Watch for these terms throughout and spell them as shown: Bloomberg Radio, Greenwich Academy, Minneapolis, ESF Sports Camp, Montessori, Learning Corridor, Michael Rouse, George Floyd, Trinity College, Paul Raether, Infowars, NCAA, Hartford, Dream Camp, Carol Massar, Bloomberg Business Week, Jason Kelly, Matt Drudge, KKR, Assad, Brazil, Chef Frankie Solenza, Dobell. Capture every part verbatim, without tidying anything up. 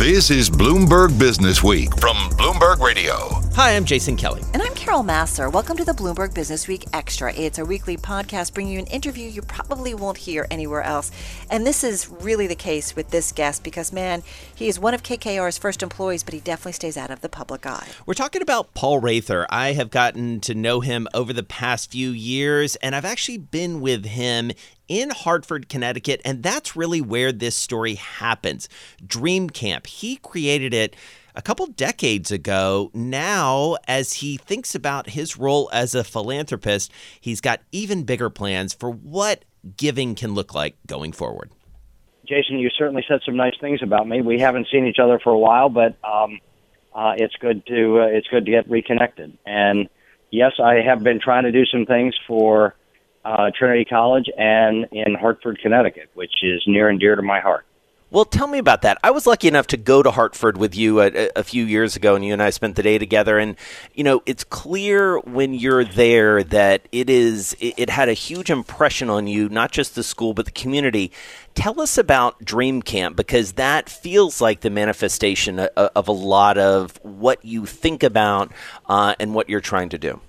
This is Bloomberg Business Week from Bloomberg Radio. Hi, I'm Jason Kelly. And I'm Carol Massar. Welcome to the Bloomberg Business Week Extra. It's a weekly podcast bringing you an interview you probably won't hear anywhere else. And this is really the case with this guest because, man, he is one of K K R's first employees, but he definitely stays out of the public eye. We're talking about Paul Raether. I have gotten to know him over the past few years, and I've actually been with him in Hartford, Connecticut, and that's really where this story happens. Dream Camp, he created it a couple decades ago. Now, as he thinks about his role as a philanthropist, he's got even bigger plans for what giving can look like going forward. Jason, you certainly said some nice things about me. We haven't seen each other for a while, but um, uh, it's good to uh, it's good to get reconnected. And yes, I have been trying to do some things for Uh, Trinity College and in Hartford, Connecticut, which is near and dear to my heart. Well, tell me about that. I was lucky enough to go to Hartford with you a, a few years ago, and you and I spent the day together. And, you know, it's clear when you're there that it is it, it had a huge impression on you, not just the school, but the community. Tell us about Dream Camp, because that feels like the manifestation of, of a lot of what you think about uh, and what you're trying to do.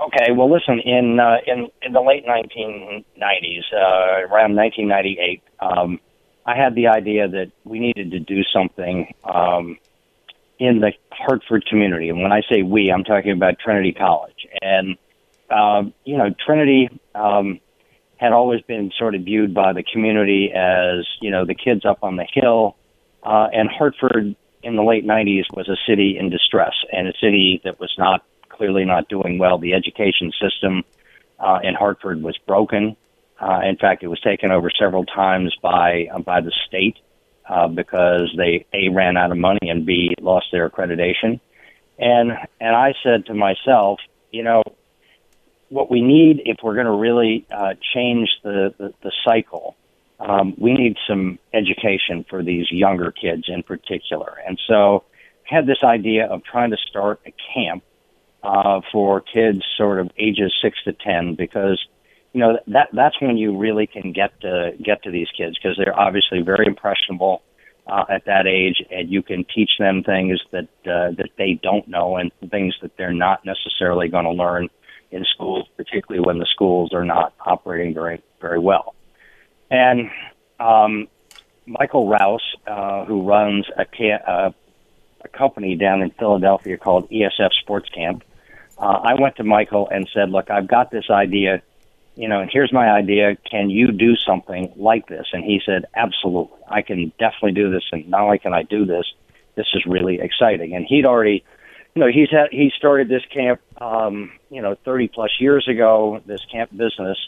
Okay, well, listen, in uh, in, in the late nineteen nineties, uh, around nineteen ninety-eight, um, I had the idea that we needed to do something um, in the Hartford community. And when I say we, I'm talking about Trinity College. And, uh, you know, Trinity um, had always been sort of viewed by the community as, you know, the kids up on the hill. Uh, and Hartford in the late nineties was a city in distress and a city that was not clearly not doing well. The education system uh, in Hartford was broken. Uh, in fact, it was taken over several times by uh, by the state uh, because they, A, ran out of money, and B, lost their accreditation. And and I said to myself, you know, what we need if we're going to really uh, change the, the, the cycle, um, we need some education for these younger kids in particular. And so I had this idea of trying to start a camp Uh, for kids sort of ages six to ten, because, you know, that that's when you really can get to get to these kids, because they're obviously very impressionable uh, at that age, and you can teach them things that uh, that they don't know and things that they're not necessarily going to learn in schools, particularly when the schools are not operating very, very well. And um, Michael Rouse, uh, who runs a, a, a company down in Philadelphia called E S F Sports Camp, Uh, I went to Michael and said, look, I've got this idea, you know, and here's my idea. Can you do something like this? And he said, absolutely. I can definitely do this. And not only can I do this, this is really exciting. And he'd already, you know, he's had, he started this camp, um, you know, thirty plus years ago, this camp business,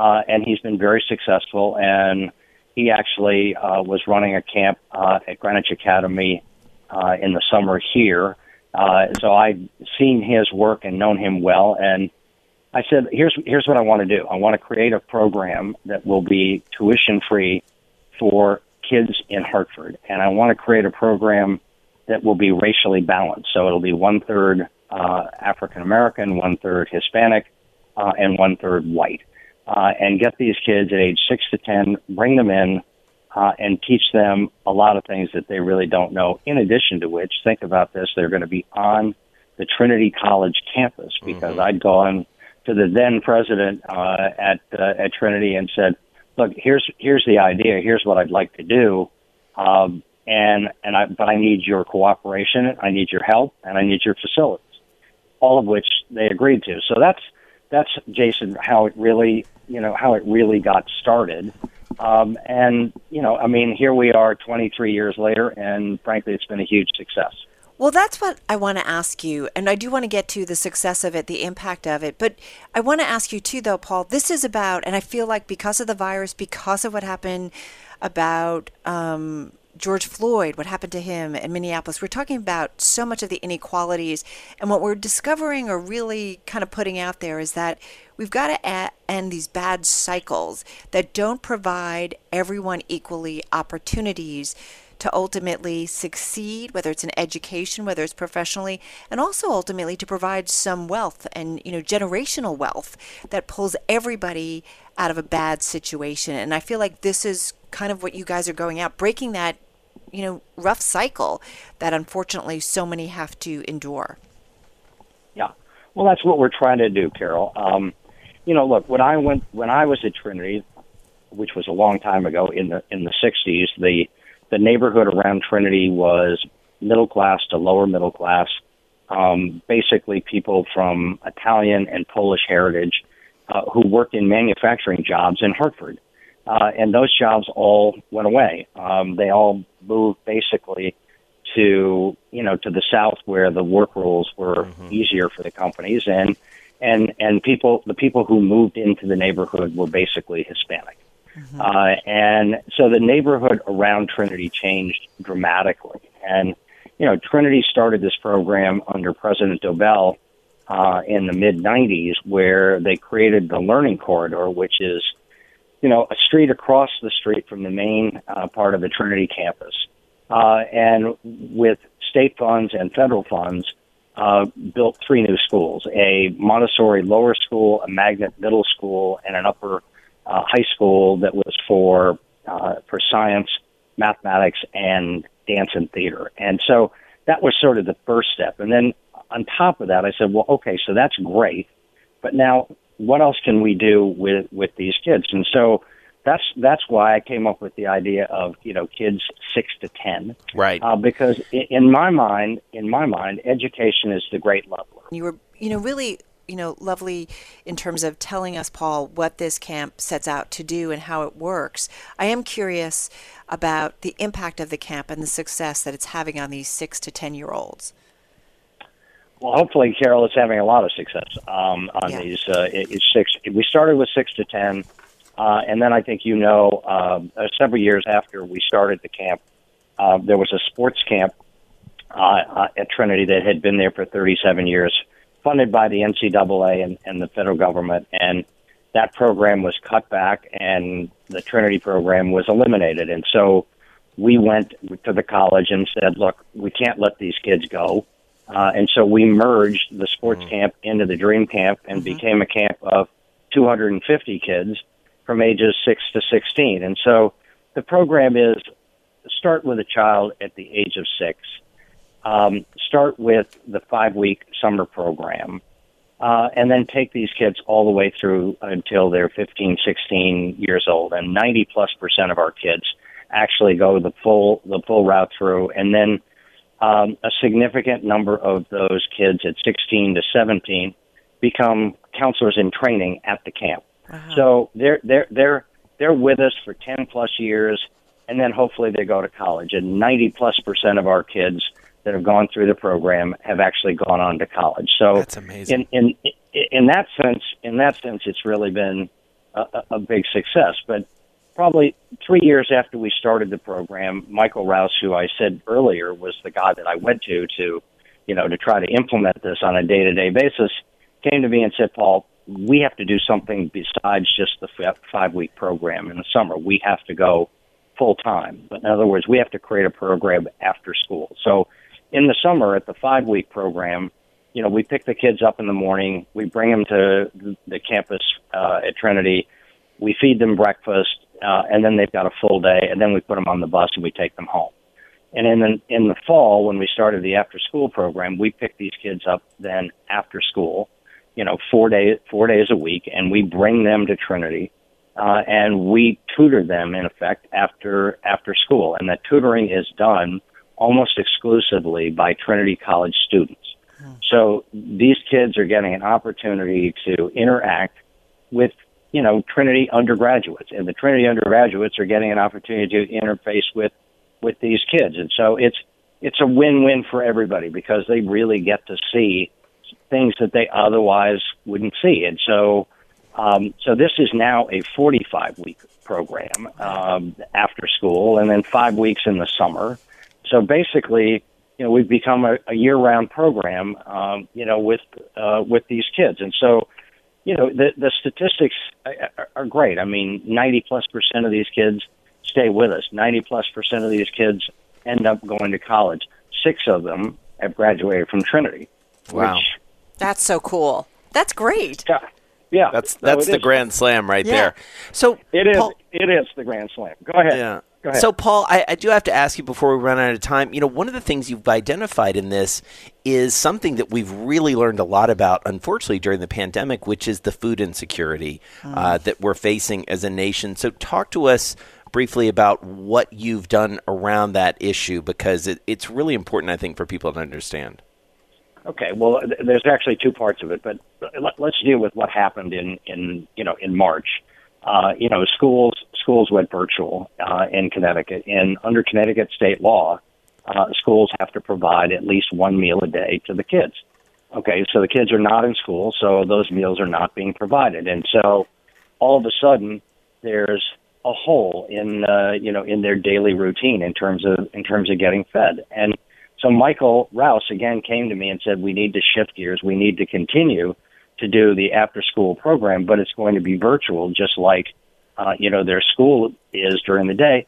uh, and he's been very successful. And he actually uh, was running a camp uh, at Greenwich Academy uh, in the summer here. Uh, so I've seen his work and known him well, and I said, here's here's what I want to do. I want to create a program that will be tuition-free for kids in Hartford, and I want to create a program that will be racially balanced. So it'll be one-third uh, African-American, one-third Hispanic, uh, and one-third white. Uh, and get these kids at age six to ten, bring them in, Uh, and teach them a lot of things that they really don't know. In addition to which, think about this, they're going to be on the Trinity College campus, because mm-hmm. I'd gone to the then president uh, at uh, at Trinity and said, look, here's here's the idea, here's what I'd like to do, um, and and I, but I need your cooperation, I need your help, and I need your facilities, all of which they agreed to. So that's that's Jason, how it really you know how it really got started. Um, and, you know, I mean, here we are twenty-three years later, and frankly, it's been a huge success. Well, that's what I want to ask you. And I do want to get to the success of it, the impact of it. But I want to ask you, too, though, Paul, this is about, and I feel like because of the virus, because of what happened about um, George Floyd, what happened to him in Minneapolis, we're talking about so much of the inequalities. And what we're discovering or really kind of putting out there is that we've got to end these bad cycles that don't provide everyone equally opportunities to ultimately succeed, whether it's in education, whether it's professionally, and also ultimately to provide some wealth and, you know, generational wealth that pulls everybody out of a bad situation. And I feel like this is kind of what you guys are going out, breaking that you know, rough cycle that unfortunately so many have to endure. Yeah. Well, that's what we're trying to do, Carol. Um, you know, look, when I went, when I was at Trinity, which was a long time ago in the, in the sixties, the, the neighborhood around Trinity was middle class to lower middle class. Um, basically people from Italian and Polish heritage, uh, who worked in manufacturing jobs in Hartford. Uh, and those jobs all went away. Um, they all moved basically to, you know, to the South where the work rules were mm-hmm. easier for the companies. And, and, and people, the people who moved into the neighborhood were basically Hispanic. Mm-hmm. Uh, and so the neighborhood around Trinity changed dramatically. And, you know, Trinity started this program under President Dobell, uh, in the mid nineties, where they created the Learning Corridor, which is, you know, a street across the street from the main uh, part of the Trinity campus. Uh, and with state funds and federal funds, uh, built three new schools, a Montessori lower school, a magnet middle school, and an upper uh, high school that was for, uh, for science, mathematics, and dance and theater. And so that was sort of the first step. And then on top of that, I said, well, okay, so that's great, but now what else can we do with, with these kids? And so that's that's why I came up with the idea of, you know, kids six to ten, right? Uh, because in my mind, in my mind, education is the great leveler. You were, you know, really, you know, lovely in terms of telling us, Paul, what this camp sets out to do and how it works. I am curious about the impact of the camp and the success that it's having on these six to ten year olds. Well, hopefully, Carol is having a lot of success um, on yeah. these uh, six. We started with six to ten, uh, and then I think, you know, um, uh, several years after we started the camp, uh, there was a sports camp uh, uh, at Trinity that had been there for thirty-seven years, funded by the N C double A and, and the federal government, and that program was cut back, and the Trinity program was eliminated. And so we went to the college and said, look, we can't let these kids go. Uh, and so we merged the sports mm-hmm. camp into the Dream Camp and mm-hmm. became a camp of two hundred fifty kids from ages six to sixteen. And so the program is start with a child at the age of six, um, start with the five-week summer program, uh, and then take these kids all the way through until they're fifteen, sixteen years old. And ninety plus percent of our kids actually go the full, the full route through, and then Um, a significant number of those kids at sixteen to seventeen become counselors in training at the camp. Wow. So they're they're they're they're with us for ten plus years, and then hopefully they go to college. And ninety plus percent of our kids that have gone through the program have actually gone on to college. So that's amazing. In in in that sense, in that sense, it's really been a, a big success. But probably three years after we started the program, Michael Rouse, who I said earlier was the guy that I went to to, you know, to try to implement this on a day-to-day basis, came to me and said, Paul, we have to do something besides just the five-week program in the summer. We have to go full-time. But in other words, we have to create a program after school. So in the summer at the five-week program, you know, we pick the kids up in the morning. We bring them to the campus uh, at Trinity. We feed them breakfast. Uh, and then they've got a full day, and then we put them on the bus and we take them home. And in the, in the fall, when we started the after-school program, we picked these kids up then after school, you know, four days four days a week, and we bring them to Trinity, uh, and we tutor them, in effect, after after school. And that tutoring is done almost exclusively by Trinity College students. Hmm. So these kids are getting an opportunity to interact with, you know, Trinity undergraduates, and the Trinity undergraduates are getting an opportunity to interface with, with these kids. And so it's, it's a win-win for everybody because they really get to see things that they otherwise wouldn't see. And so, um, so this is now a forty-five week program, um, after school, and then five weeks in the summer. So basically, you know, we've become a, a year-round program, um, you know, with, uh, with these kids. And so, you know, the, the statistics are great. I mean, ninety plus percent of these kids stay with us. ninety plus percent of these kids end up going to college. Six of them have graduated from Trinity. Wow. Which, that's so cool. That's great. Yeah. yeah. That's that's so the is. grand slam right yeah. there. So it is Paul, it is the grand slam. Go ahead. Yeah. Go ahead. So, Paul, I, I do have to ask you before we run out of time, you know, one of the things you've identified in this is something that we've really learned a lot about, unfortunately, during the pandemic, which is the food insecurity mm. uh, that we're facing as a nation. So talk to us briefly about what you've done around that issue, because it, it's really important, I think, for people to understand. Okay, well, there's actually two parts of it, but let's deal with what happened in, in you know, in March. Uh, you know, schools schools went virtual uh, in Connecticut, and under Connecticut state law, uh, schools have to provide at least one meal a day to the kids. Okay, so the kids are not in school, so those meals are not being provided, and so all of a sudden there's a hole in uh, you know in their daily routine in terms of in terms of getting fed. And so Michael Rouse, again, came to me and said, we need to shift gears. We need to continue to do the after-school program, but it's going to be virtual, just like, uh, you know, their school is during the day.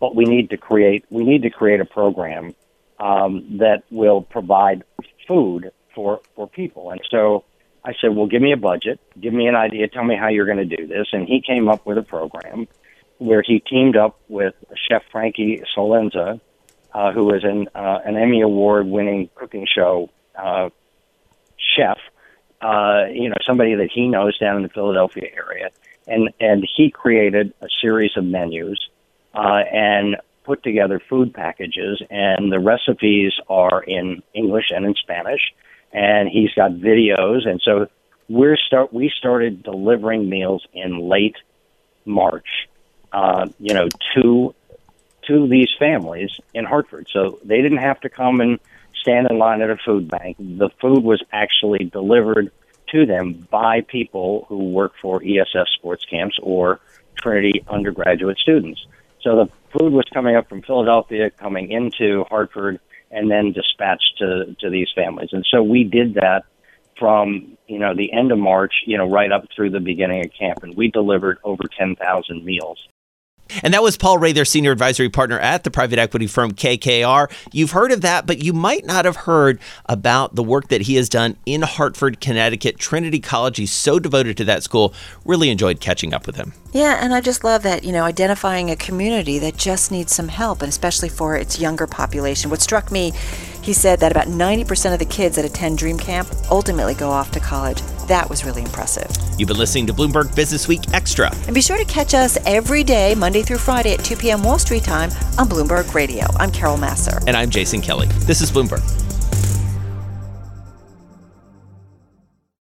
But we need to create we need to create a program um, that will provide food for, for people. And so I said, well, give me a budget. Give me an idea. Tell me how you're going to do this. And he came up with a program where he teamed up with Chef Frankie Solenza, Uh, who is an uh, an Emmy Award-winning cooking show uh, chef, uh, you know, somebody that he knows down in the Philadelphia area, and and he created a series of menus uh, and put together food packages, and the recipes are in English and in Spanish, and he's got videos, and so we're start we started delivering meals in late March, uh, you know, to. to these families in Hartford. So they didn't have to come and stand in line at a food bank. The food was actually delivered to them by people who work for E S F sports camps or Trinity undergraduate students. So the food was coming up from Philadelphia, coming into Hartford, and then dispatched to, to these families. And so we did that from, you know, the end of March, you know, right up through the beginning of camp, and we delivered over ten thousand meals. And that was Paul Raether, Senior Advisory Partner at the private equity firm K K R. You've heard of that, but you might not have heard about the work that he has done in Hartford, Connecticut. Trinity College, he's so devoted to that school. Really enjoyed catching up with him. Yeah, and I just love that, you know, identifying a community that just needs some help, and especially for its younger population. What struck me, he said that about ninety percent of the kids that attend Dream Camp ultimately go off to college. That was really impressive. You've been listening to Bloomberg Business Week Extra. And be sure to catch us every day, Monday through Friday at two p.m. Wall Street time on Bloomberg Radio. I'm Carol Massar. And I'm Jason Kelly. This is Bloomberg.